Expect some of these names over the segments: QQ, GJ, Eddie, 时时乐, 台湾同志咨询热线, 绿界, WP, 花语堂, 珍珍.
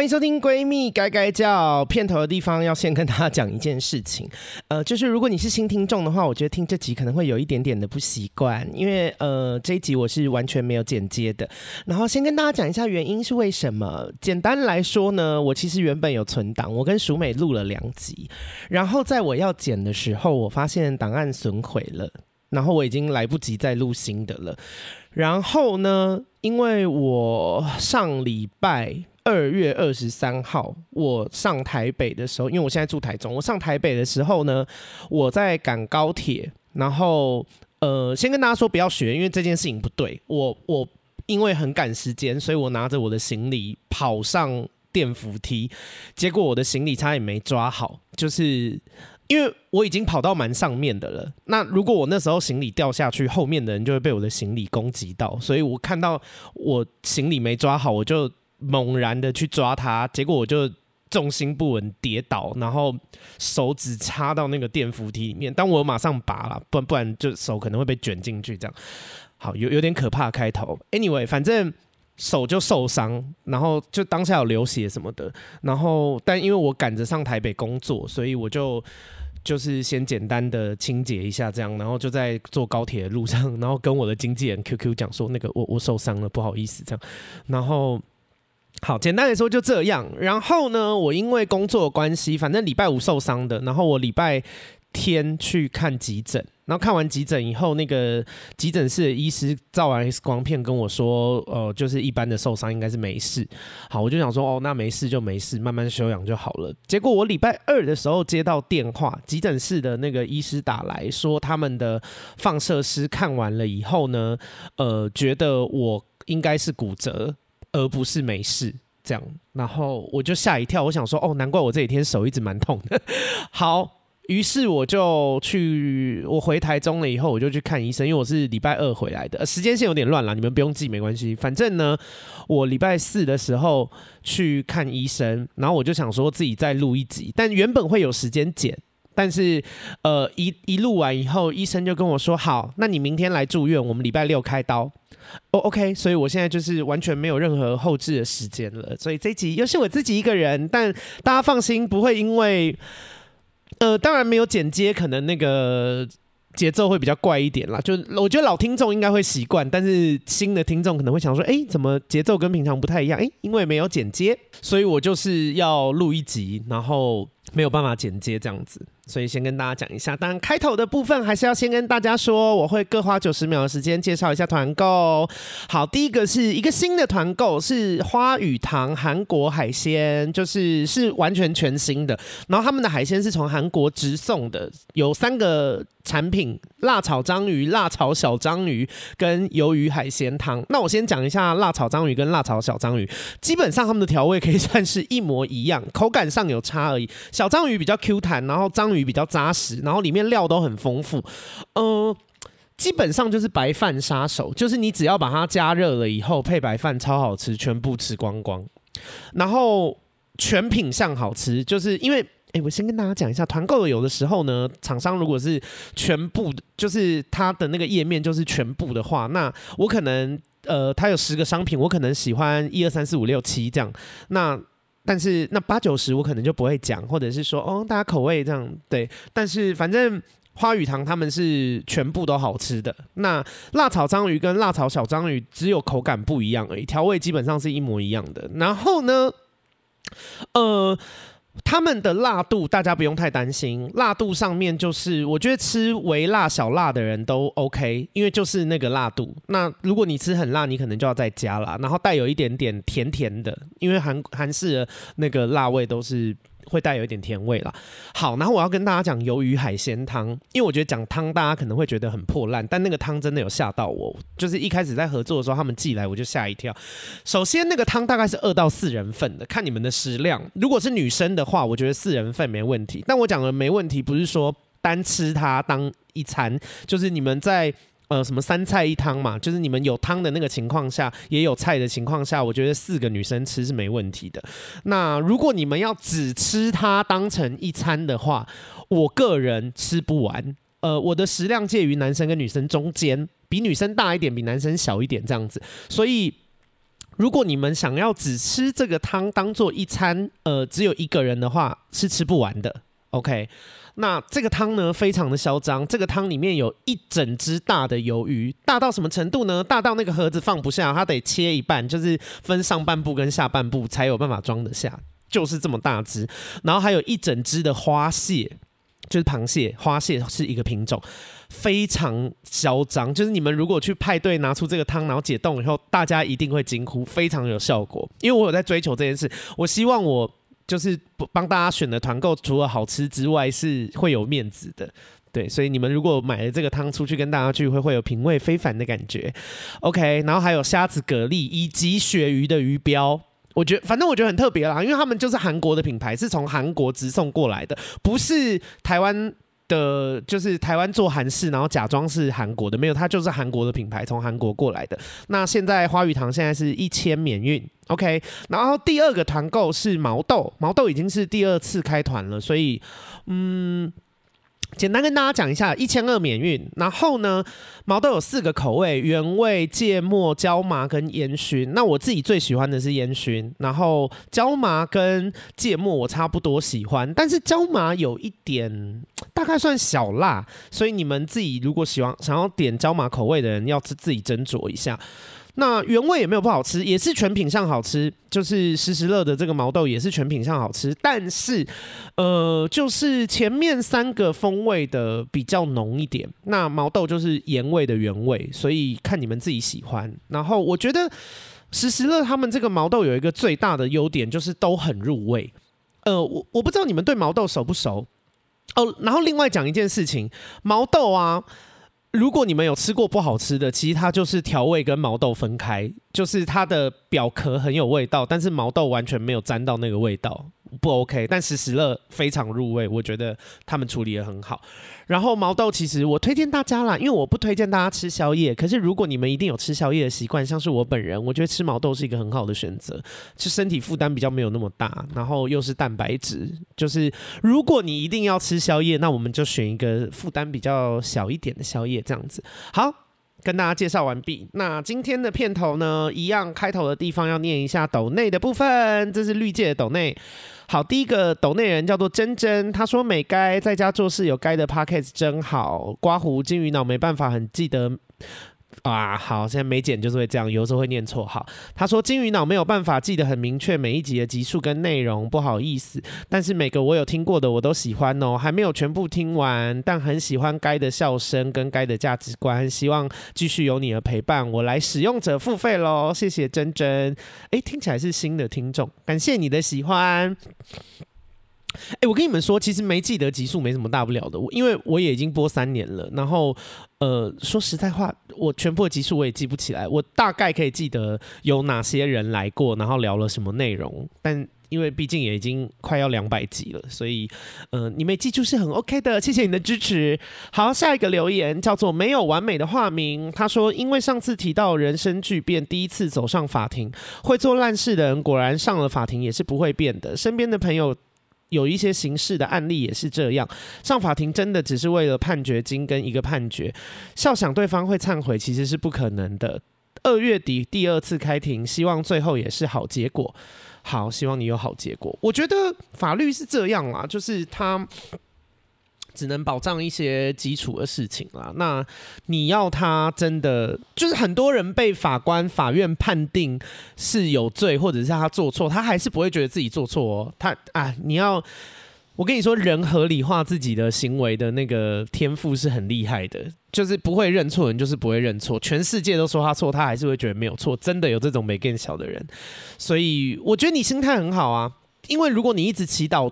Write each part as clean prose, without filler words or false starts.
欢迎收听闺蜜改改叫。片头的地方要先跟大家讲一件事情，就是如果你是新听众的话，我觉得听这集可能会有一点点的不习惯，因为这一集我是完全没有剪接的。然后先跟大家讲一下原因是为什么。简单来说呢，我其实原本有存档，我跟淑美录了2集，然后在我要剪的时候，我发现档案损毁了，然后我已经来不及再录新的了。然后呢，因为我上礼拜2月23号我上台北的时候，因为我现在住台中，我上台北的时候呢，我在赶高铁。然后先跟大家说不要学，因为这件事情不对。我因为很赶时间，所以我拿着我的行李跑上电扶梯，结果我的行李差点没抓好，就是因为我已经跑到蛮上面的了，那如果我那时候行李掉下去，后面的人就会被我的行李攻击到，所以我看到我行李没抓好，我就猛然的去抓它，结果我就重心不稳跌倒，然后手指插到那个电扶梯里面，但我马上拔了，不然就手可能会被卷进去这样。好，有点可怕的开头。Anyway， 反正手就受伤，然后就当下有流血什么的，然后但因为我赶着上台北工作，所以我就是先简单的清洁一下这样，然后就在坐高铁的路上，然后跟我的经纪人 QQ 讲说，那个我受伤了，不好意思这样。然后好，简单来说就这样。然后呢，我因为工作的关系，反正礼拜5受伤的，然后我礼拜天去看急诊，然后看完急诊以后，那个急诊室的医师照完 X 光片跟我说，就是一般的受伤应该是没事。好，我就想说，哦，那没事就没事，慢慢休养就好了。结果我礼拜2的时候接到电话，急诊室的那个医师打来说，他们的放射师看完了以后呢，觉得我应该是骨折，而不是没事。这样，然后我就吓一跳，我想说，哦，难怪我这几天手一直蛮痛的。好。于是我回台中了以后，我就去看医生，因为我是礼拜2回来的，时间线有点乱啦，你们不用记没关系。反正呢，我礼拜4的时候去看医生，然后我就想说自己再录一集，但原本会有时间剪，但是一录完以后，医生就跟我说，好，那你明天来住院，我们礼拜6开刀。OK， 所以我现在就是完全没有任何后置的时间了，所以这一集又是我自己一个人，但大家放心，不会因为当然没有剪接，可能那个节奏会比较怪一点啦。就我觉得老听众应该会习惯，但是新的听众可能会想说，哎，怎么节奏跟平常不太一样？哎，因为没有剪接，所以我就是要录一集，然后没有办法剪接这样子。所以先跟大家讲一下，当然开头的部分还是要先跟大家说，我会各花90秒的时间介绍一下团购。好，第一个是一个新的团购，是花语堂韩国海鲜，就是完全全新的。然后他们的海鲜是从韩国直送的，有3个产品：辣炒章鱼、辣炒小章鱼跟鱿鱼海鲜汤。那我先讲一下辣炒章鱼跟辣炒小章鱼，基本上他们的调味可以算是一模一样，口感上有差而已。小章鱼比较 Q 弹，然后章鱼比较扎实，然后里面料都很丰富，基本上就是白饭杀手，就是你只要把它加热了以后配白饭，超好吃，全部吃光光。然后全品相好吃，就是因为我先跟大家讲一下，团购有的时候呢，厂商如果是全部，就是它的那个页面就是全部的话，那我可能它有10个商品，我可能喜欢1、2、3、4、5、6、7这样，但是那8、90我可能就不会讲，或者是说哦大家口味这样对，但是反正花语堂他们是全部都好吃的。那辣炒章鱼跟辣炒小章鱼只有口感不一样而已，调味基本上是一模一样的。然后呢，他们的辣度大家不用太担心，辣度上面就是我觉得吃微辣小辣的人都 OK， 因为就是那个辣度。那如果你吃很辣，你可能就要再加辣，然后带有一点点甜甜的，因为韩式的那个辣味都是会带有一点甜味啦。好，然后我要跟大家讲鱿鱼海鲜汤，因为我觉得讲汤大家可能会觉得很破烂，但那个汤真的有吓到我，就是一开始在合作的时候他们寄来我就吓一跳。首先那个汤大概是2到4人份的，看你们的食量，如果是女生的话，我觉得4人份没问题。但我讲的没问题不是说单吃它当一餐，就是你们在什么3菜1汤嘛，就是你们有汤的那个情况下，也有菜的情况下，我觉得4个女生吃是没问题的。那如果你们要只吃它当成一餐的话，我个人吃不完。我的食量介于男生跟女生中间，比女生大一点，比男生小一点这样子，所以如果你们想要只吃这个汤当做一餐，只有一个人的话是吃不完的。OK， 那这个汤呢非常的嚣张，这个汤里面有一整只大的鱿鱼，大到什么程度呢？大到那个盒子放不下，它得切一半，就是分上半部跟下半部才有办法装得下，就是这么大只。然后还有一整只的花蟹，就是螃蟹，花蟹是一个品种，非常嚣张。就是你们如果去派对拿出这个汤，然后解冻以后，大家一定会惊呼，非常有效果。因为我有在追求这件事，我希望我就是帮大家选的团购，除了好吃之外，是会有面子的。对，所以你们如果买了这个汤出去跟大家聚会，会有品味非凡的感觉。OK， 然后还有虾子、蛤蜊以及鱈鱼的鱼标。我觉得反正我觉得很特别啦，因为他们就是韩国的品牌，是从韩国直送过来的，不是台湾的，就是台湾做韩式然后假装是韩国的，没有，它就是韩国的品牌，从韩国过来的。那现在花鱼堂现在是1000免运 ，OK。然后第二个团购是毛豆，毛豆已经是第二次开团了，所以简单跟大家讲一下，1200免运。然后呢，毛豆有4个口味：原味、芥末、椒麻跟烟熏。那我自己最喜欢的是烟熏，然后椒麻跟芥末我差不多喜欢，但是椒麻有一点大概算小辣，所以你们自己如果喜欢想要点椒麻口味的人，要自己斟酌一下。那原味也没有不好吃，也是全品项好吃，就是时时乐的这个毛豆也是全品项好吃，但是就是前面3个风味的比较浓一点，那毛豆就是盐味的原味，所以看你们自己喜欢。然后我觉得时时乐他们这个毛豆有一个最大的优点，就是都很入味。我不知道你们对毛豆熟不熟哦。然后另外讲一件事情，毛豆啊，如果你们有吃过不好吃的，其实它就是调味跟毛豆分开，就是它的表壳很有味道，但是毛豆完全没有沾到那个味道，不 OK。但时时乐非常入味，我觉得他们处理得很好。然后毛豆其实我推荐大家啦，因为我不推荐大家吃宵夜，可是如果你们一定有吃宵夜的习惯，像是我本人，我觉得吃毛豆是一个很好的选择，就身体负担比较没有那么大，然后又是蛋白质。就是如果你一定要吃宵夜，那我们就选一个负担比较小一点的宵夜。这样子，好，跟大家介绍完毕。那今天的片头呢，一样开头的地方要念一下抖内的部分，这是绿界的抖内。好，第一个抖内人叫做珍珍，他说美该在家做事有该的 podcast 真好，刮胡金鱼脑没办法很记得。啊，好，现在没剪就是会这样，有时候会念错。好，他说金鱼脑没有办法记得很明确每一集的集数跟内容，不好意思，但是每个我有听过的我都喜欢哦，还没有全部听完，但很喜欢该的笑声跟该的价值观，希望继续有你的陪伴，我来使用者付费咯，谢谢珍珍。听起来是新的听众，感谢你的喜欢。我跟你们说，其实没记得集数没什么大不了的，因为我也已经播3年了。然后，说实在话，我全部的集数我也记不起来，我大概可以记得有哪些人来过，然后聊了什么内容。但因为毕竟也已经快要200集了，所以，你没记住是很 OK 的，谢谢你的支持。好，下一个留言叫做没有完美的化名，他说因为上次提到人生巨变，第一次走上法庭，会做烂事的人果然上了法庭也是不会变的，身边的朋友。有一些刑事的案例也是这样，上法庭真的只是为了判决金跟一个判决，笑想对方会忏悔其实是不可能的。2月底第2次开庭，希望最后也是好结果。好，希望你有好结果。我觉得法律是这样啦，就是它只能保障一些基础的事情啦。那你要它真的，就是很多人被法官、法院判定是有罪，或者是他做错，他还是不会觉得自己做错哦。你要，我跟你说，人合理化自己的行为的那个天赋是很厉害的，就是不会认错人，就是不会认错。全世界都说他错，他还是会觉得没有错。真的有这种没更小的人，所以我觉得你心态很好啊。因为如果你一直祈祷。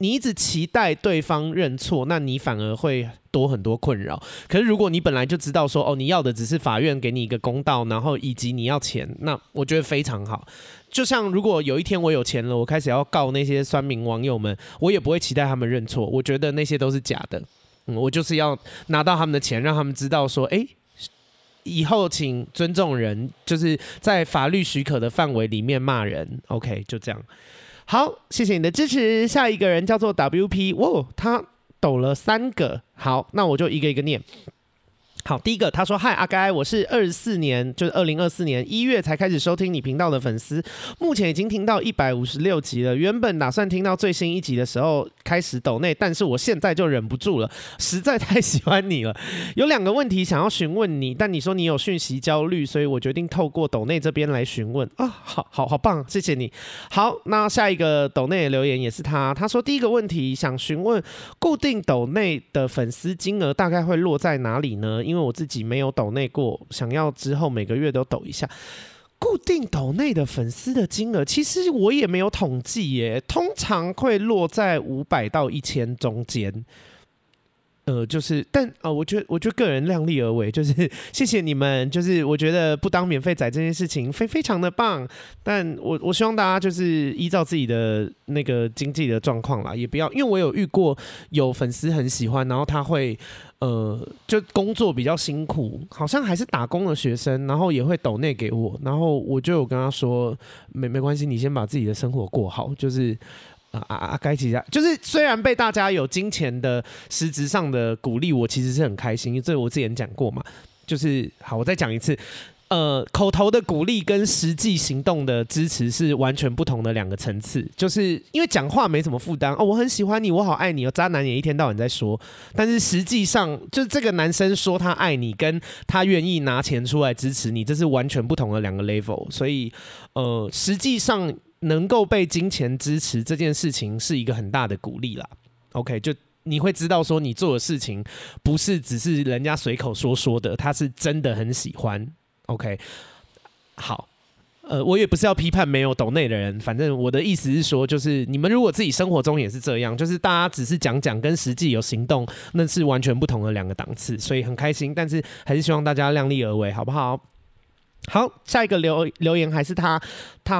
你一直期待对方认错，那你反而会多很多困扰。可是如果你本来就知道说，哦，你要的只是法院给你一个公道，然后以及你要钱，那我觉得非常好。就像如果有一天我有钱了，我开始要告那些酸民网友们，我也不会期待他们认错，我觉得那些都是假的。我就是要拿到他们的钱，让他们知道说，以后请尊重人，就是在法律许可的范围里面骂人。OK， 就这样。好，谢谢你的支持。下一个人叫做 WP， 哇，他抖了3个。好，那我就一个一个念。好，第一个他说，嗨阿该，我是24年，就是2024年1月才开始收听你频道的粉丝，目前已经听到156集了，原本打算听到最新一集的时候开始抖内，但是我现在就忍不住了，实在太喜欢你了。有2个问题想要询问你，但你说你有讯息焦虑，所以我决定透过抖内这边来询问啊，好棒，谢谢你。好，那下一个抖内的留言也是他说，第一个问题想询问固定抖内的粉丝金额大概会落在哪里呢？因为我自己没有抖内过，想要之后每个月都抖一下。固定抖内的粉丝的金额，其实我也没有统计耶，通常会落在500到1000中间。就是，但我觉得个人量力而为，就是谢谢你们，就是我觉得不当免费仔这件事情非常的棒，但我希望大家就是依照自己的那个经济的状况啦，也不要，因为我有遇过有粉丝很喜欢，然后他会就工作比较辛苦，好像还是打工的学生，然后也会抖内给我，然后我就有跟他说没关系，你先把自己的生活过好，就是。该其实就是虽然被大家有金钱的实质上的鼓励，我其实是很开心，因为这我之前讲过嘛，就是好，我再讲一次，口头的鼓励跟实际行动的支持是完全不同的2个层次，就是因为讲话没什么负担哦，我很喜欢你，我好爱你，渣男也一天到晚在说，但是实际上就是这个男生说他爱你，跟他愿意拿钱出来支持你，这是完全不同的2个 level， 所以实际上。能够被金钱支持这件事情是一个很大的鼓励啦 ，OK， 就你会知道说你做的事情不是只是人家随口说的，他是真的很喜欢 ，OK， 好。我也不是要批判没有抖内的人，反正我的意思是说，就是你们如果自己生活中也是这样，就是大家只是讲跟实际有行动，那是完全不同的2个档次，所以很开心，但是还是希望大家量力而为，好不好？好，下一个留言还是他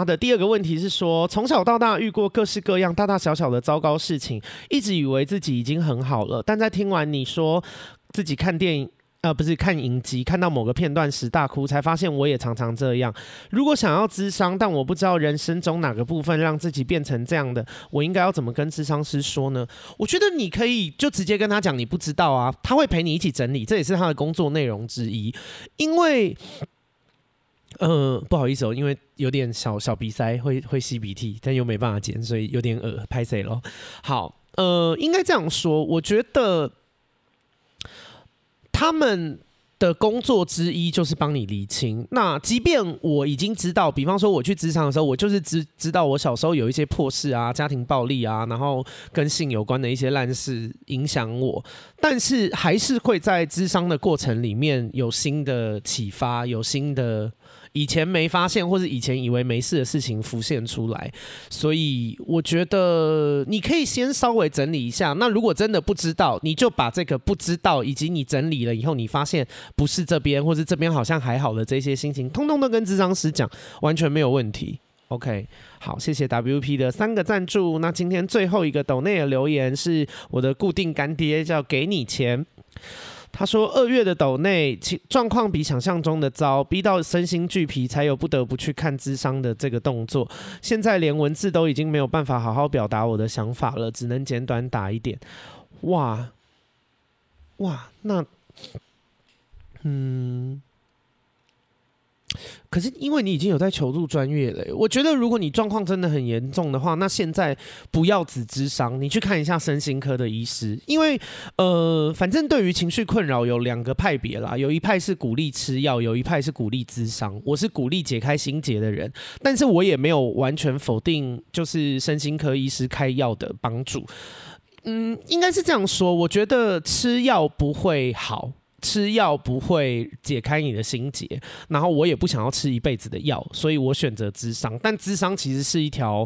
的第2个问题是说，从小到大遇过各式各样大大小小的糟糕事情，一直以为自己已经很好了，但在听完你说自己看电影不是看影集，看到某个片段时大哭，才发现我也常常这样。如果想要咨商，但我不知道人生中哪个部分让自己变成这样的，我应该要怎么跟咨商师说呢？我觉得你可以就直接跟他讲你不知道啊，他会陪你一起整理，这也是他的工作内容之一。因为不好意思哦，因为有点小鼻塞，会吸鼻涕，但又没办法剪，所以有点拍谁咯。好，应该这样说，我觉得他们的工作之一就是帮你厘清。那即便我已经知道，比方说我去职场的时候，我就是知道我小时候有一些破事啊、家庭暴力啊，然后跟性有关的一些烂事影响我，但是还是会在咨商的过程里面有新的启发，有新的。以前没发现，或是以前以为没事的事情浮现出来，所以我觉得你可以先稍微整理一下。那如果真的不知道，你就把这个不知道以及你整理了以后，你发现不是这边，或是这边好像还好的这些心情，通通都跟咨商师讲，完全没有问题。OK， 好，谢谢 WP 的3个赞助。那今天最后一个抖内的留言是我的固定干爹，叫给你钱。他说2月的抖内状况比想象中的糟，逼到身心俱疲，才有不得不去看咨商的这个动作。现在连文字都已经没有办法好好表达我的想法了，只能简短打一点。哇，那可是因为你已经有在求助专业了，我觉得如果你状况真的很严重的话，那现在不要只咨商，你去看一下身心科的医师，因为反正对于情绪困扰有2个派别啦，有一派是鼓励吃药，有一派是鼓励咨商。我是鼓励解开心结的人，但是我也没有完全否定就是身心科医师开药的帮助。应该是这样说，我觉得吃药不会好。吃药不会解开你的心结，然后我也不想要吃一辈子的药，所以我选择咨商。但咨商其实是一条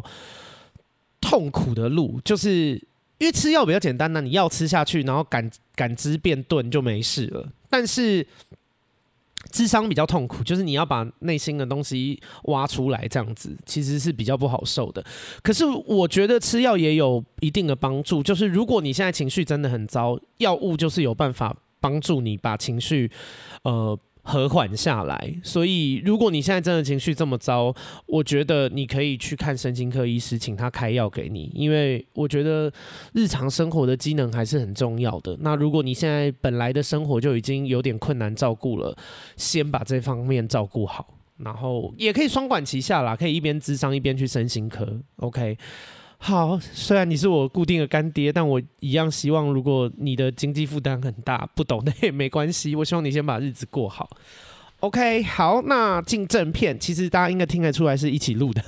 痛苦的路，就是因为吃药比较简单呢，你药吃下去，然后感知变钝就没事了。但是咨商比较痛苦，就是你要把内心的东西挖出来，这样子其实是比较不好受的。可是我觉得吃药也有一定的帮助，就是如果你现在情绪真的很糟，药物就是有办法。帮助你把情绪和缓下来。所以如果你现在真的情绪这么糟，我觉得你可以去看身心科医师，请他开药给你，因为我觉得日常生活的机能还是很重要的。那如果你现在本来的生活就已经有点困难照顾了，先把这方面照顾好，然后也可以双管齐下啦，可以一边咨商一边去身心科。 OK， 好，虽然你是我固定的干爹，但我一样希望如果你的经济负担很大，不懂的也没关系，我希望你先把日子过好。 OK， 好，那进正片，其实大家应该听得出来是一起录的。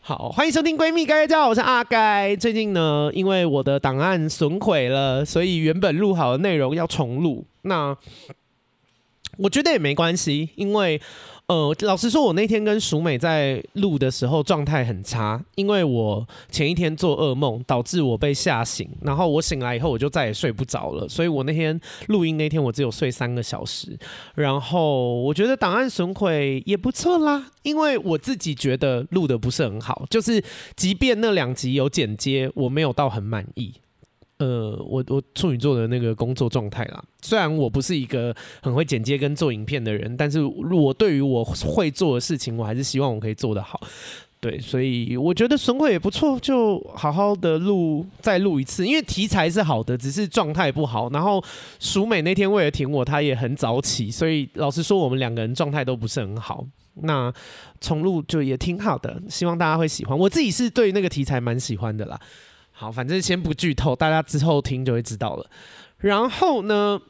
好，欢迎收听闺蜜该叫，我是阿该。最近呢，因为我的档案损毁了，所以原本录好的内容要重录，那我觉得也没关系，因为老实说，我那天跟淑美在录的时候状态很差，因为我前一天做噩梦，导致我被吓醒，然后我醒来以后我就再也睡不着了，所以我那天录音那天我只有睡3个小时。然后我觉得档案损毁也不错啦，因为我自己觉得录的不是很好，就是即便那2集有剪接，我没有到很满意。我处女座的那个工作状态啦，虽然我不是一个很会剪接跟做影片的人，但是我对于我会做的事情，我还是希望我可以做得好。对，所以我觉得损毁也不错，就好好的录，再录一次，因为题材是好的，只是状态不好。然后淑美那天为了挺我，她也很早起，所以老实说，我们2个人状态都不是很好。那重录就也挺好的，希望大家会喜欢。我自己是对那个题材蛮喜欢的啦。好，反正先不剧透，大家之后听就会知道了。然后呢，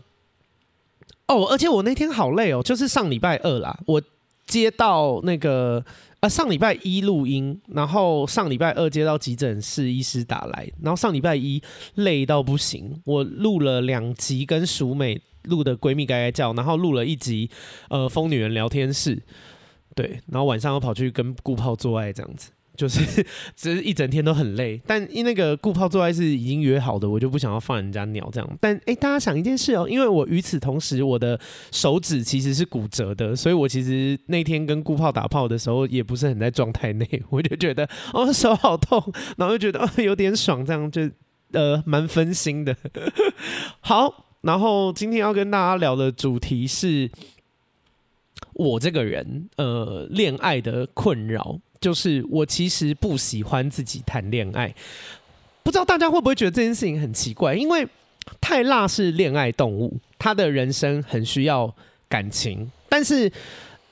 而且我那天好累哦，就是上礼拜2啦，我接到那个上礼拜1录音，然后上礼拜2接到急诊室医师打来，然后上礼拜1累到不行，我录了2集跟淑美录的闺蜜该该叫，然后录了1集疯女人聊天室，对，然后晚上又跑去跟顾炮做爱这样子。就是一整天都很累，但因那个顾炮做爱是已经约好的，我就不想要放人家鸟这样。但大家想一件事哦，因为我与此同时我的手指其实是骨折的，所以我其实那天跟顾炮打炮的时候也不是很在状态内，我就觉得手好痛，然后就觉得有点爽，这样就蛮分心的。好，然后今天要跟大家聊的主题是我这个人恋爱的困扰。就是我其实不喜欢自己谈恋爱，不知道大家会不会觉得这件事情很奇怪，因为泰辣是恋爱动物，他的人生很需要感情，但是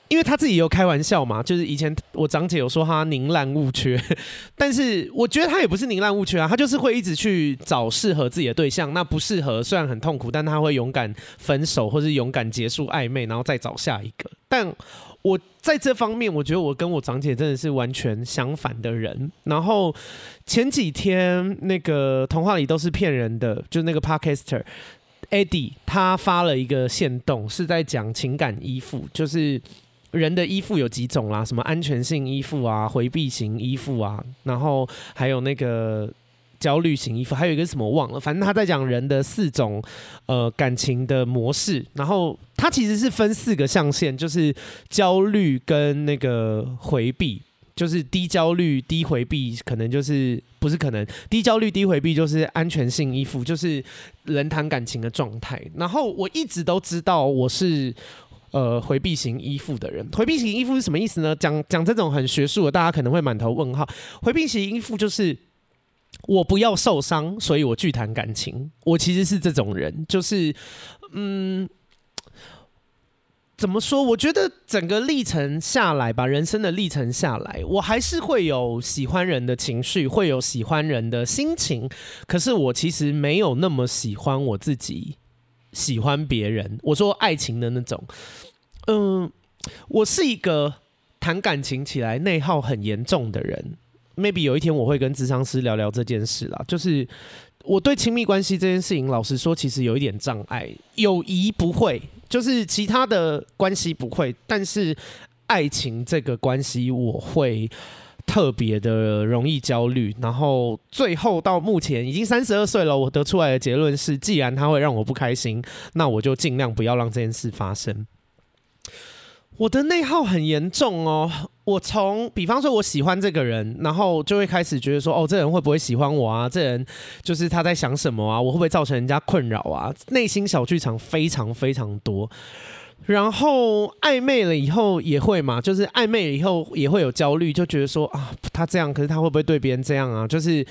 因为他自己有开玩笑嘛，就是以前我长姐有说他宁滥勿缺，但是我觉得他也不是宁滥勿缺啊，他就是会一直去找适合自己的对象，那不适合虽然很痛苦，但他会勇敢分手或是勇敢结束暧昧，然后再找下一个。但我在这方面，我觉得我跟我长姐真的是完全相反的人。然后前几天那个童话里都是骗人的，就是那个 podcaster Eddie， 他发了一个限动，是在讲情感依附，就是人的依附有几种啦，什么安全性依附啊、回避型依附啊，然后还有那个焦虑型依附，还有一个什么忘了，反正他在讲人的4种感情的模式，然后他其实是分4个象限，就是焦虑跟那个回避，就是低焦虑、低回避，可能就是不是可能低焦虑、低回避就是安全性依附，就是人谈感情的状态。然后我一直都知道我是回避型依附的人。回避型依附是什么意思呢？讲这种很学术的，大家可能会满头问号。回避型依附就是我不要受伤，所以我拒谈感情。我其实是这种人，就是怎么说？我觉得整个历程下来吧，人生的历程下来，我还是会有喜欢人的情绪，会有喜欢人的心情。可是我其实没有那么喜欢我自己，喜欢别人。我说爱情的那种，我是一个谈感情起来内耗很严重的人。maybe 有一天我会跟咨商师聊聊这件事啦，就是我对亲密关系这件事情，老实说，其实有一点障碍。友谊不会，就是其他的关系不会，但是爱情这个关系，我会特别的容易焦虑。然后最后到目前已经32岁了，我得出来的结论是，既然它会让我不开心，那我就尽量不要让这件事发生。我的内耗很严重哦。我从比方说我喜欢这个人，然后就会开始觉得说，这人会不会喜欢我啊？这人就是他在想什么啊？我会不会造成人家困扰啊？内心小剧场非常非常多。然后暧昧了以后也会嘛，就是暧昧了以后也会有焦虑，就觉得说啊，他这样，可是他会不会对别人这样啊？就是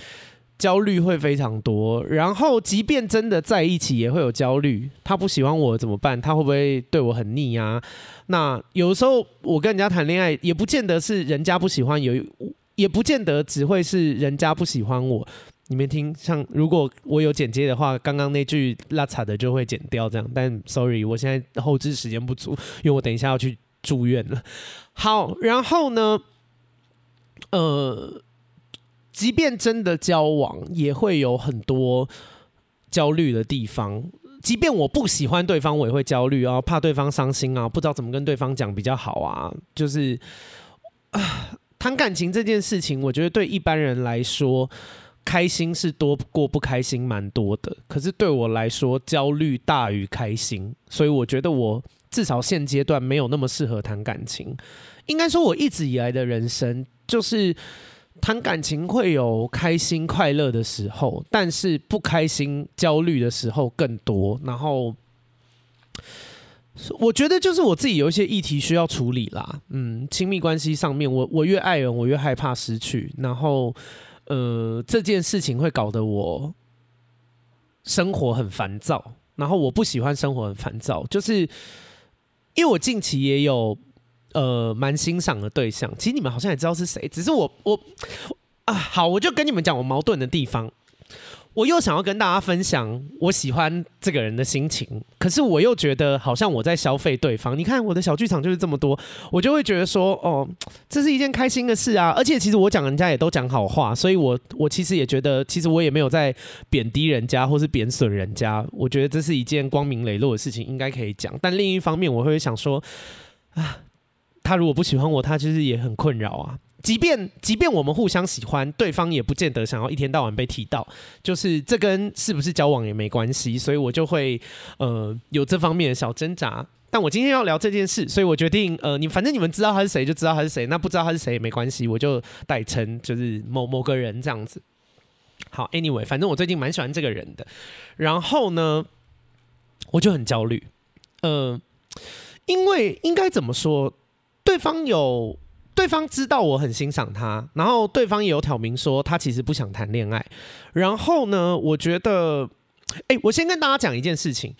焦虑会非常多。然后即便真的在一起也会有焦虑，他不喜欢我怎么办？他会不会对我很腻啊？那有时候我跟人家谈恋爱，也不见得是人家不喜欢，也不见得只会是人家不喜欢我。你们听，像如果我有剪接的话，刚刚那句拉扯的就会剪掉这样。但 sorry， 我现在后置时间不足，因为我等一下要去住院了。好，然后呢，即便真的交往，也会有很多焦虑的地方。即便我不喜欢对方，我也会焦虑啊，怕对方伤心啊，不知道怎么跟对方讲比较好啊，就是谈感情这件事情，我觉得对一般人来说，开心是多过不开心蛮多的，可是对我来说焦虑大于开心，所以我觉得我至少现阶段没有那么适合谈感情。应该说我一直以来的人生就是谈感情会有开心快乐的时候，但是不开心焦虑的时候更多，然后我觉得就是我自己有一些议题需要处理啦。嗯，亲密关系上面 我越爱人我越害怕失去，然后这件事情会搞得我生活很烦躁，然后我不喜欢生活很烦躁，就是因为我近期也有蛮欣赏的对象，其实你们好像也知道是谁，只是我啊，好，我就跟你们讲我矛盾的地方，我又想要跟大家分享我喜欢这个人的心情，可是我又觉得好像我在消费对方。你看我的小剧场就是这么多，我就会觉得说，哦，这是一件开心的事啊。而且其实我讲人家也都讲好话，所以我其实也觉得，其实我也没有在贬低人家或是贬损人家。我觉得这是一件光明磊落的事情，应该可以讲。但另一方面，我会想说，啊，他如果不喜欢我，他其实也很困扰啊。即便我们互相喜欢，对方也不见得想要一天到晚被提到，就是这跟是不是交往也没关系，所以我就会有这方面的小挣扎。但我今天要聊这件事，所以我决定反正你们知道他是谁就知道他是谁，那不知道他是谁也没关系，我就代称就是某个人这样子。好 ，anyway， 反正我最近蛮喜欢这个人的，然后呢，我就很焦虑，因为应该怎么说，对方知道我很欣赏他，然后对方也有挑明说他其实不想谈恋爱。然后呢，我觉得，我先跟大家讲一件事情，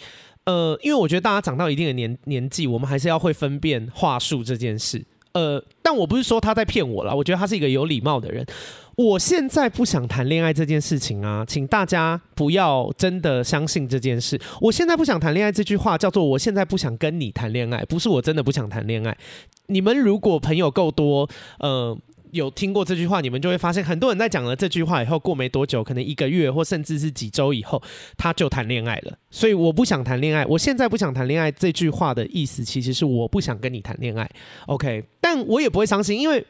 因为我觉得大家长到一定的年纪，我们还是要会分辨话术这件事。但我不是说他在骗我啦，我觉得他是一个有礼貌的人。我现在不想谈恋爱这件事情啊，请大家不要真的相信这件事。我现在不想谈恋爱这句话叫做我现在不想跟你谈恋爱，不是我真的不想谈恋爱。你们如果朋友够多，有听过这句话，你们就会发现很多人在讲了这句话以后，过没多久，可能1个月或甚至是几周以后，他就谈恋爱了。所以我不想谈恋爱，我现在不想谈恋爱这句话的意思，其实是我不想跟你谈恋爱。OK， 但我也不会伤心，因为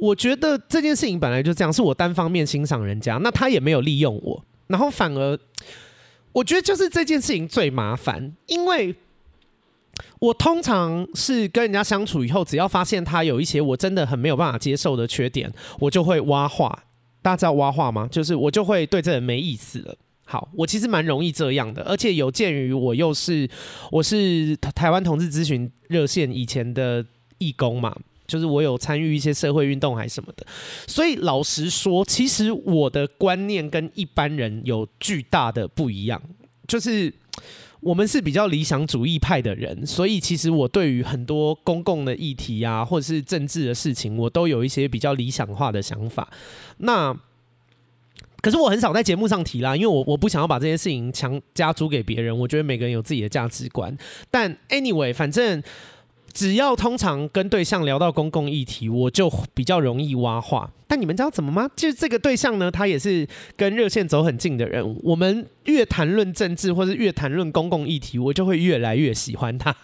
我觉得这件事情本来就这样，是我单方面欣赏人家，那他也没有利用我，然后反而我觉得就是这件事情最麻烦，因为我通常是跟人家相处以后，只要发现他有一些我真的很没有办法接受的缺点，我就会挖话。大家知道挖话吗？就是我就会对这人没意思了。好，我其实蛮容易这样的，而且有鉴于我是台湾同志咨询热线以前的义工嘛，就是我有参与一些社会运动还是什么的，所以老实说，其实我的观念跟一般人有巨大的不一样，就是我们是比较理想主义派的人，所以其实我对于很多公共的议题啊，或者是政治的事情，我都有一些比较理想化的想法。那可是我很少在节目上提啦，因为我不想要把这些事情强加诸给别人，我觉得每个人有自己的价值观。但 anyway， 反正只要通常跟对象聊到公共议题，我就比较容易挖话。但你们知道怎么吗？就是这个对象呢，他也是跟热线走很近的人。我们越谈论政治或是越谈论公共议题，我就会越来越喜欢他，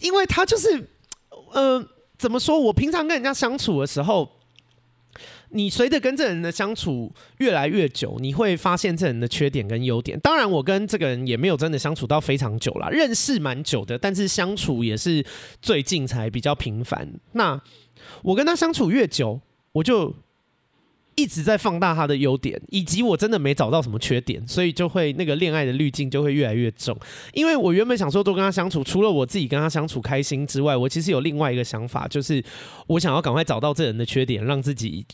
因为他就是，怎么说？我平常跟人家相处的时候，你随着跟这人的相处越来越久，你会发现这人的缺点跟优点。当然我跟这个人也没有真的相处到非常久啦，认识蛮久的，但是相处也是最近才比较频繁。那我跟他相处越久，我就一直在放大他的优点，以及我真的没找到什么缺点，所以就会那个恋爱的滤镜就会越来越重。因为我原本想说多跟他相处，除了我自己跟他相处开心之外，我其实有另外一个想法，就是我想要赶快找到这人的缺点，让自己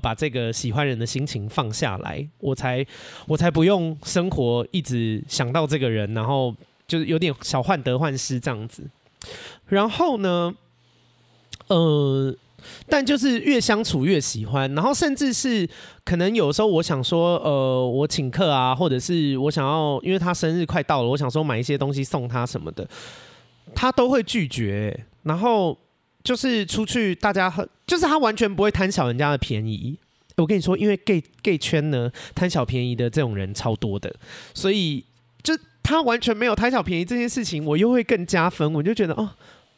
把这个喜欢人的心情放下来，我才不用生活一直想到这个人，然后就是有点小患得患失这样子。然后呢，但就是越相处越喜欢，然后甚至是可能有时候我想说，我请客啊，或者是我想要，因为他生日快到了，我想说买一些东西送他什么的，他都会拒绝。然后就是出去大家喝，就是他完全不会贪小人家的便宜。我跟你说，因为 gay 圈呢，贪小便宜的这种人超多的，所以就他完全没有贪小便宜这件事情，我又会更加分，我就觉得哦。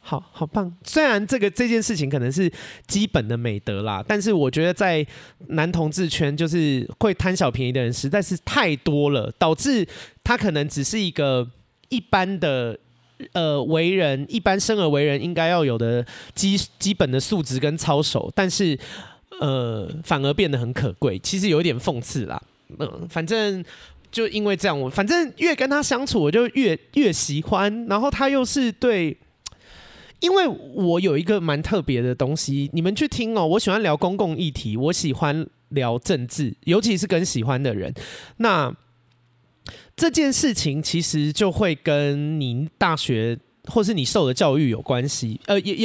好棒！虽然这件事情可能是基本的美德啦，但是我觉得在男同志圈，就是会贪小便宜的人实在是太多了，导致他可能只是一个一般的为人，一般生而为人应该要有的基本的素质跟操守，但是反而变得很可贵，其实有一点讽刺啦。反正。就因为这样，我反正越跟他相处，我就越喜欢，然后他又是对。因为我有一个蛮特别的东西，你们去听哦。我喜欢聊公共议题，我喜欢聊政治，尤其是跟喜欢的人。那这件事情其实就会跟你大学或是你受的教育有关系。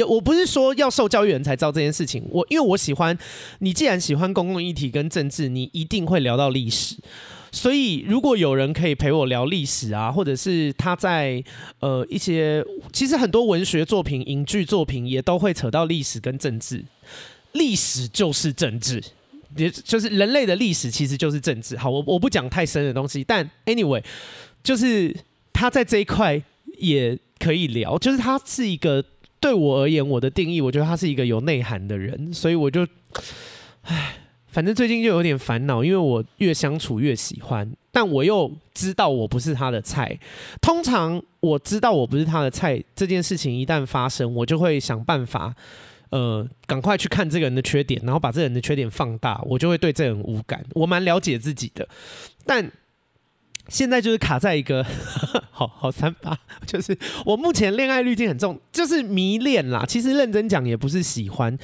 我不是说要受教育人才知道这件事情。因为我喜欢，你既然喜欢公共议题跟政治，你一定会聊到历史。所以，如果有人可以陪我聊历史啊，或者是他在一些，其实很多文学作品、影剧作品也都会扯到历史跟政治。历史就是政治，就是人类的历史其实就是政治。好，我不讲太深的东西，但 anyway， 就是他在这一块也可以聊，就是他是一个对我而言，我的定义，我觉得他是一个有内涵的人，所以我就，唉。反正最近就有点烦恼，因为我越相处越喜欢，但我又知道我不是他的菜。通常我知道我不是他的菜这件事情一旦发生，我就会想办法，赶快去看这个人的缺点，然后把这个人的缺点放大，我就会对这个人无感。我蛮了解自己的，但现在就是卡在一个好三八，就是我目前恋爱滤镜很重，就是迷恋啦。其实认真讲也不是喜欢，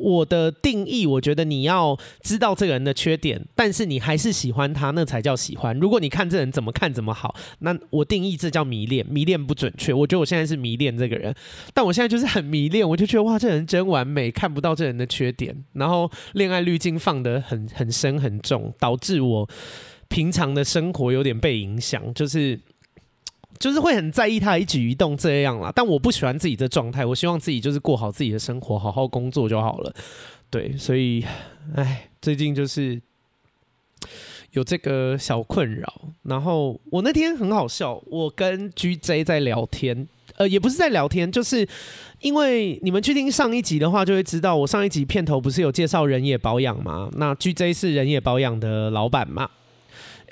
我的定义，我觉得你要知道这个人的缺点，但是你还是喜欢他，那才叫喜欢。如果你看这人怎么看怎么好，那我定义这叫迷恋，迷恋不准确。我觉得我现在是迷恋这个人，但我现在就是很迷恋，我就觉得哇，这人真完美，看不到这人的缺点，然后恋爱滤镜放得很深很重，导致我。平常的生活有点被影响，就是会很在意他一举一动这样啦。但我不喜欢自己的状态，我希望自己就是过好自己的生活，好好工作就好了。对，所以，哎，最近就是有这个小困扰。然后我那天很好笑，我跟 GJ 在聊天。也不是在聊天，就是因为你们去听上一集的话，就会知道我上一集片头不是有介绍人野保养吗？那 GJ 是人野保养的老板嘛？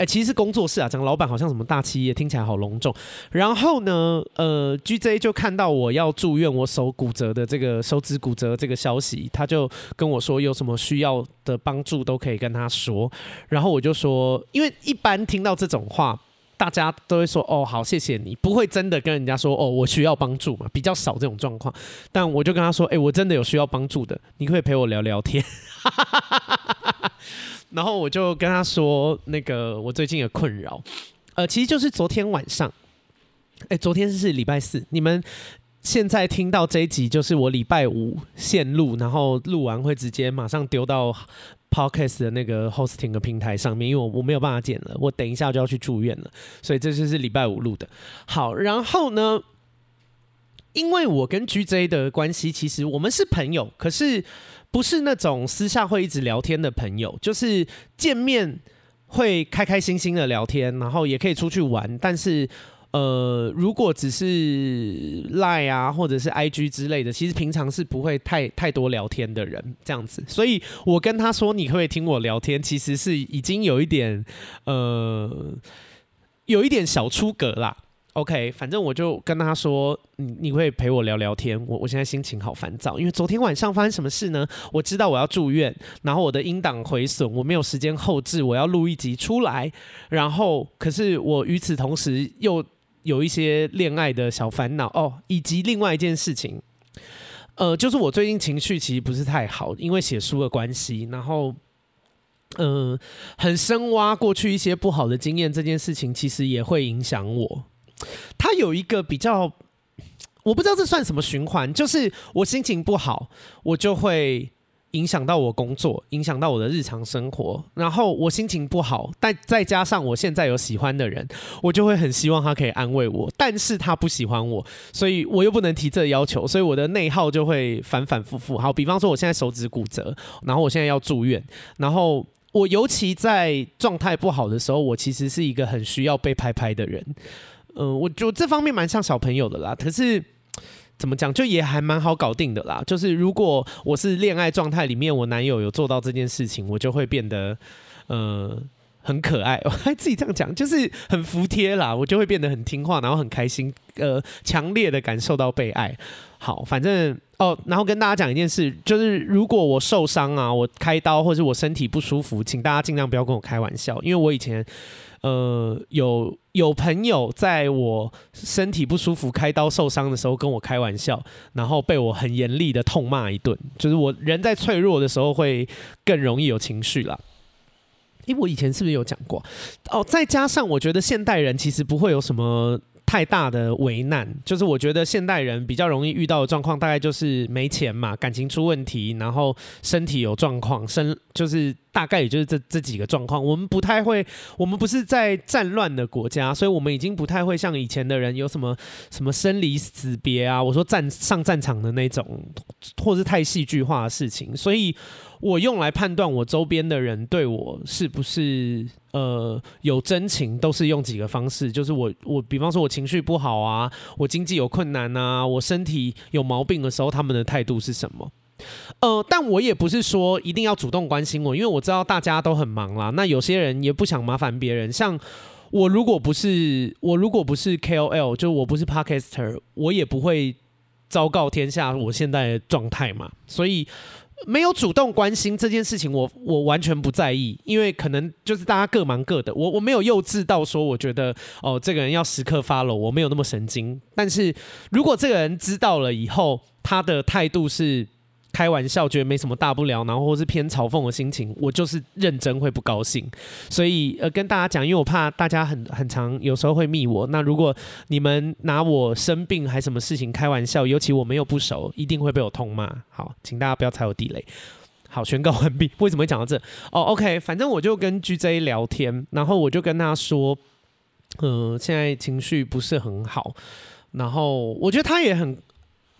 其实是工作室啊，讲老板好像什么大企业，听起来好隆重。然后呢，GJ 就看到我要住院，我手指骨折这个消息，他就跟我说有什么需要的帮助都可以跟他说。然后我就说，因为一般听到这种话，大家都会说哦好谢谢你，不会真的跟人家说哦我需要帮助嘛，比较少这种状况。但我就跟他说，我真的有需要帮助的，你可以陪我聊聊天。然后我就跟他说那个我最近的困扰，其实就是昨天晚上，昨天是礼拜四，你们现在听到这一集就是我礼拜五现录，然后录完会直接马上丢到 Podcast 的那个 hosting 的平台上面，因为我没有办法剪了，我等一下就要去住院了，所以这就是礼拜五录的。好，然后呢，因为我跟 GJ 的关系，其实我们是朋友，可是不是那种私下会一直聊天的朋友，就是见面会开开心心的聊天，然后也可以出去玩。但是，如果只是 Line 啊，或者是 IG 之类的，其实平常是不会太多聊天的人这样子。所以我跟他说，你可不可以听我聊天？其实是已经有一点小出格啦。OK， 反正我就跟他说，你会陪我聊聊天，我现在心情好烦躁，因为昨天晚上发生什么事呢？我知道我要住院，然后我的音档毁损，我没有时间后置，我要录一集出来，然后可是我与此同时又有一些恋爱的小烦恼哦，以及另外一件事情，就是我最近情绪其实不是太好，因为写书的关系，然后。很深挖过去一些不好的经验，这件事情其实也会影响我。它有一个比较，我不知道这算什么循环，就是我心情不好，我就会影响到我工作，影响到我的日常生活。然后我心情不好，但再加上我现在有喜欢的人，我就会很希望他可以安慰我，但是他不喜欢我，所以我又不能提这个要求，所以我的内耗就会反反复复。好，比方说我现在手指骨折，然后我现在要住院，然后。我尤其在状态不好的时候，我其实是一个很需要被拍拍的人。我就这方面蛮像小朋友的啦。可是怎么讲，就也还蛮好搞定的啦。就是如果我是恋爱状态里面，我男友有做到这件事情，我就会变得很可爱。我还自己这样讲，就是很服帖啦。我就会变得很听话，然后很开心，强烈的感受到被爱。好，反正。哦，然后跟大家讲一件事，就是如果我受伤啊，我开刀或者我身体不舒服，请大家尽量不要跟我开玩笑，因为我以前有朋友在我身体不舒服、开刀受伤的时候跟我开玩笑，然后被我很严厉的痛骂一顿。就是我人在脆弱的时候会更容易有情绪啦。因为我以前是不是有讲过？哦，再加上我觉得现代人其实不会有什么。太大的为难，就是我觉得现代人比较容易遇到的状况，大概就是没钱嘛，感情出问题，然后身体有状况，就是大概也就是这几个状况。我们不是在战乱的国家，所以我们已经不太会像以前的人有什么什么生离死别啊，我说上战场的那种，或是太戏剧化的事情，所以我用来判断我周边的人对我是不是有真情，都是用几个方式，就是我比方说我情绪不好啊，我经济有困难啊，我身体有毛病的时候，他们的态度是什么？但我也不是说一定要主动关心我，因为我知道大家都很忙啦。那有些人也不想麻烦别人，像我如果不是 KOL， 就我不是 Podcaster， 我也不会昭告天下我现在的状态嘛，所以。没有主动关心这件事情我完全不在意，因为可能就是大家各忙各的，我没有幼稚到说我觉得哦这个人要时刻 follow， 我没有那么神经。但是如果这个人知道了以后，他的态度是开玩笑，觉得没什么大不了，然后或是偏嘲讽的心情，我就是认真会不高兴。所以跟大家讲，因为我怕大家很常有时候会密我，那如果你们拿我生病还什么事情开玩笑，尤其我没有不熟，一定会被我痛骂。好，请大家不要踩我地雷。好，宣告完毕。为什么会讲到这？哦 ，OK， 反正我就跟 GJ 聊天，然后我就跟他说，现在情绪不是很好，然后我觉得他也很。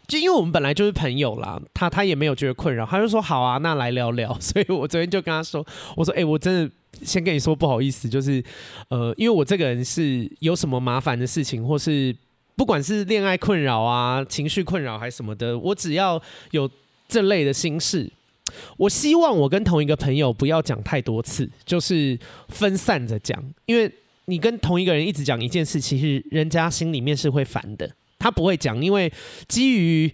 就因为我们本来就是朋友啦，他也没有觉得困扰，他就说好啊，那来聊聊。所以我昨天就跟他说，我说我真的先跟你说不好意思，就是因为我这个人是有什么麻烦的事情，或是不管是恋爱困扰啊、情绪困扰还什么的，我只要有这类的心事，我希望我跟同一个朋友不要讲太多次，就是分散着讲，因为你跟同一个人一直讲一件事，其实人家心里面是会烦的。他不会讲，因为基于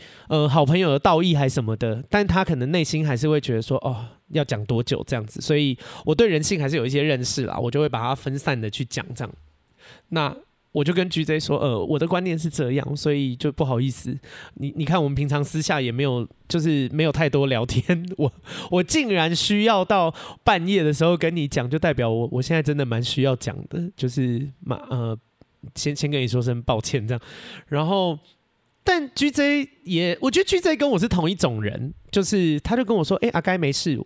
好朋友的道义还什么的，但他可能内心还是会觉得说，哦，要讲多久这样子，所以我对人性还是有一些认识啦，我就会把它分散的去讲这样。那我就跟 GJ 说，我的观念是这样，所以就不好意思，你看我们平常私下也没有，就是没有太多聊天，我竟然需要到半夜的时候跟你讲，就代表我现在真的蛮需要讲的，就是先跟你说声抱歉这样。然后但 GJ 也，我觉得 GJ 跟我是同一种人，就是他就跟我说，阿该没事，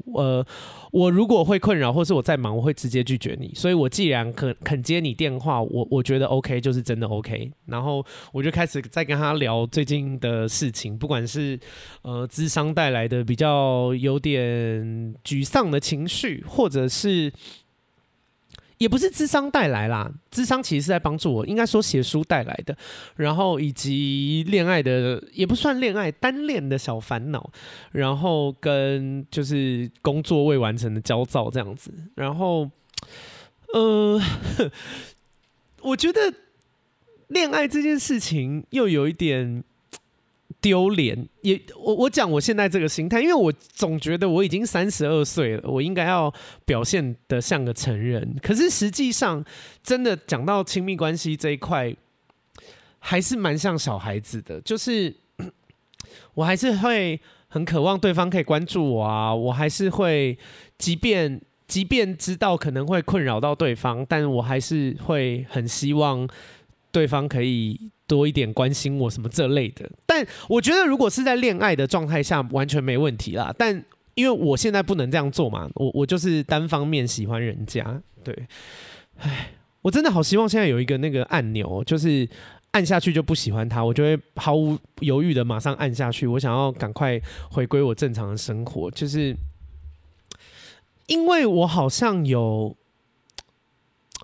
我如果会困扰或是我在忙，我会直接拒绝你，所以我既然肯接你电话，我觉得 OK 就是真的 OK。 然后我就开始在跟他聊最近的事情，不管是谘商带来的比较有点沮丧的情绪，或者是也不是谘商带来啦，谘商其实是在帮助我，应该说写书带来的，然后以及恋爱的，也不算恋爱，单恋的小烦恼，然后跟就是工作未完成的焦躁这样子。然后我觉得恋爱这件事情又有一点丢脸，也我讲我现在这个心态，因为我总觉得我已经32岁了，我应该要表现得像个成人。可是实际上，真的讲到亲密关系这一块，还是蛮像小孩子的，就是我还是会很渴望对方可以关注我啊，我还是会即便知道可能会困扰到对方，但我还是会很希望对方可以多一点关心我什么这类的。但我觉得如果是在恋爱的状态下完全没问题啦，但因为我现在不能这样做嘛，我就是单方面喜欢人家。对，唉，我真的好希望现在有一个那个按钮，就是按下去就不喜欢他，我就会毫无犹豫的马上按下去。我想要赶快回归我正常的生活，就是因为我好像有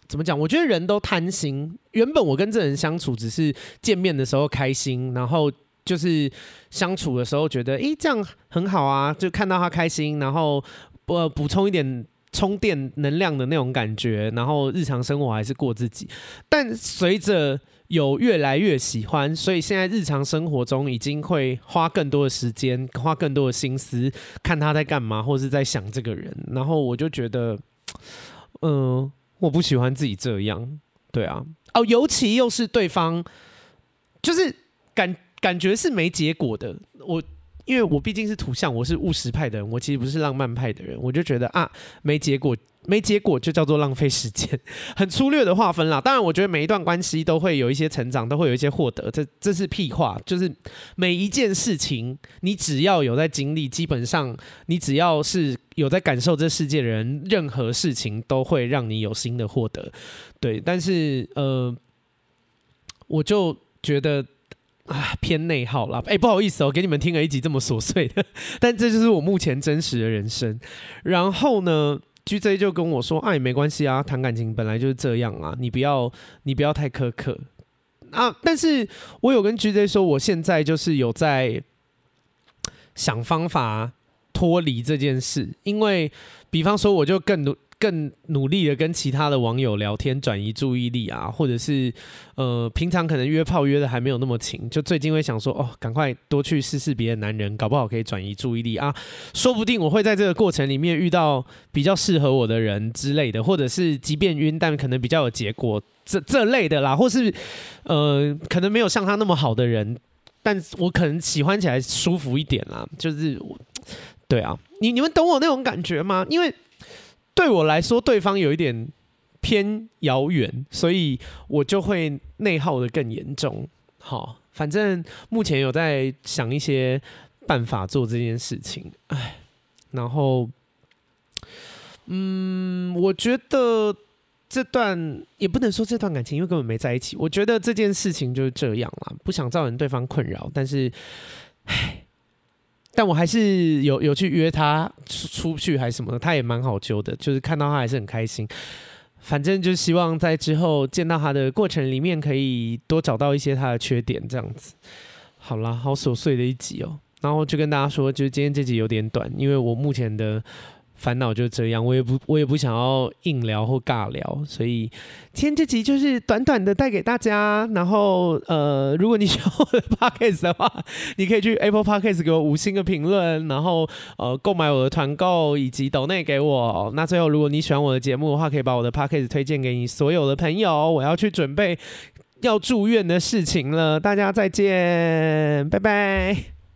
怎么讲？我觉得人都贪心。原本我跟这人相处只是见面的时候开心，然后就是相处的时候觉得，哎，这样很好啊，就看到他开心，然后补充一点充电能量的那种感觉，然后日常生活还是过自己。但随着有越来越喜欢，所以现在日常生活中已经会花更多的时间，花更多的心思看他在干嘛，或是在想这个人。然后我就觉得，我不喜欢自己这样，对啊，哦，尤其又是对方，就是感觉是没结果的。因为我毕竟是土象，我是务实派的人，我其实不是浪漫派的人，我就觉得啊，没结果就叫做浪费时间，很粗略的划分啦。当然，我觉得每一段关系都会有一些成长，都会有一些获得，这是屁话。就是每一件事情，你只要有在经历，基本上你只要是有在感受这世界的人，任何事情都会让你有新的获得。对，但是我就觉得。啊，偏内耗啦！不好意思哦，给你们听了一集这么琐碎的，但这就是我目前真实的人生。然后呢 ，GJ 就跟我说：“哎，没关系啊，谈感情本来就是这样啊，你不要太苛刻啊。”但是我有跟 GJ 说，我现在就是有在想方法脱离这件事，因为比方说，我就更努力的跟其他的网友聊天，转移注意力啊，或者是平常可能约炮约的还没有那么勤，就最近会想说，哦，赶快多去试试别的男人，搞不好可以转移注意力啊，说不定我会在这个过程里面遇到比较适合我的人之类的，或者是即便晕但可能比较有结果这类的啦，或是可能没有像他那么好的人，但我可能喜欢起来舒服一点啦，就是对啊，你们懂我那种感觉吗？因为对我来说，对方有一点偏遥远，所以我就会内耗的更严重。好，反正目前有在想一些办法做这件事情。哎，然后，我觉得这段也不能说这段感情，因为根本没在一起。我觉得这件事情就是这样啦，不想造成对方困扰，但是，唉。但我还是有去约他出去还是什么的，他也蛮好揪的，就是看到他还是很开心。反正就希望在之后见到他的过程里面，可以多找到一些他的缺点，这样子。好啦，好琐碎的一集哦。然后就跟大家说，就是今天这集有点短，因为我目前的烦恼就是这样，我也不想要硬聊或尬聊，所以今天这集就是短短的带给大家。然后如果你喜欢我的 podcast 的话，你可以去 Apple Podcast 给我5星的评论，然后购买我的团购以及抖内给我。那最后，如果你喜欢我的节目的话，可以把我的 podcast 推荐给你所有的朋友。我要去准备要住院的事情了，大家再见，拜拜。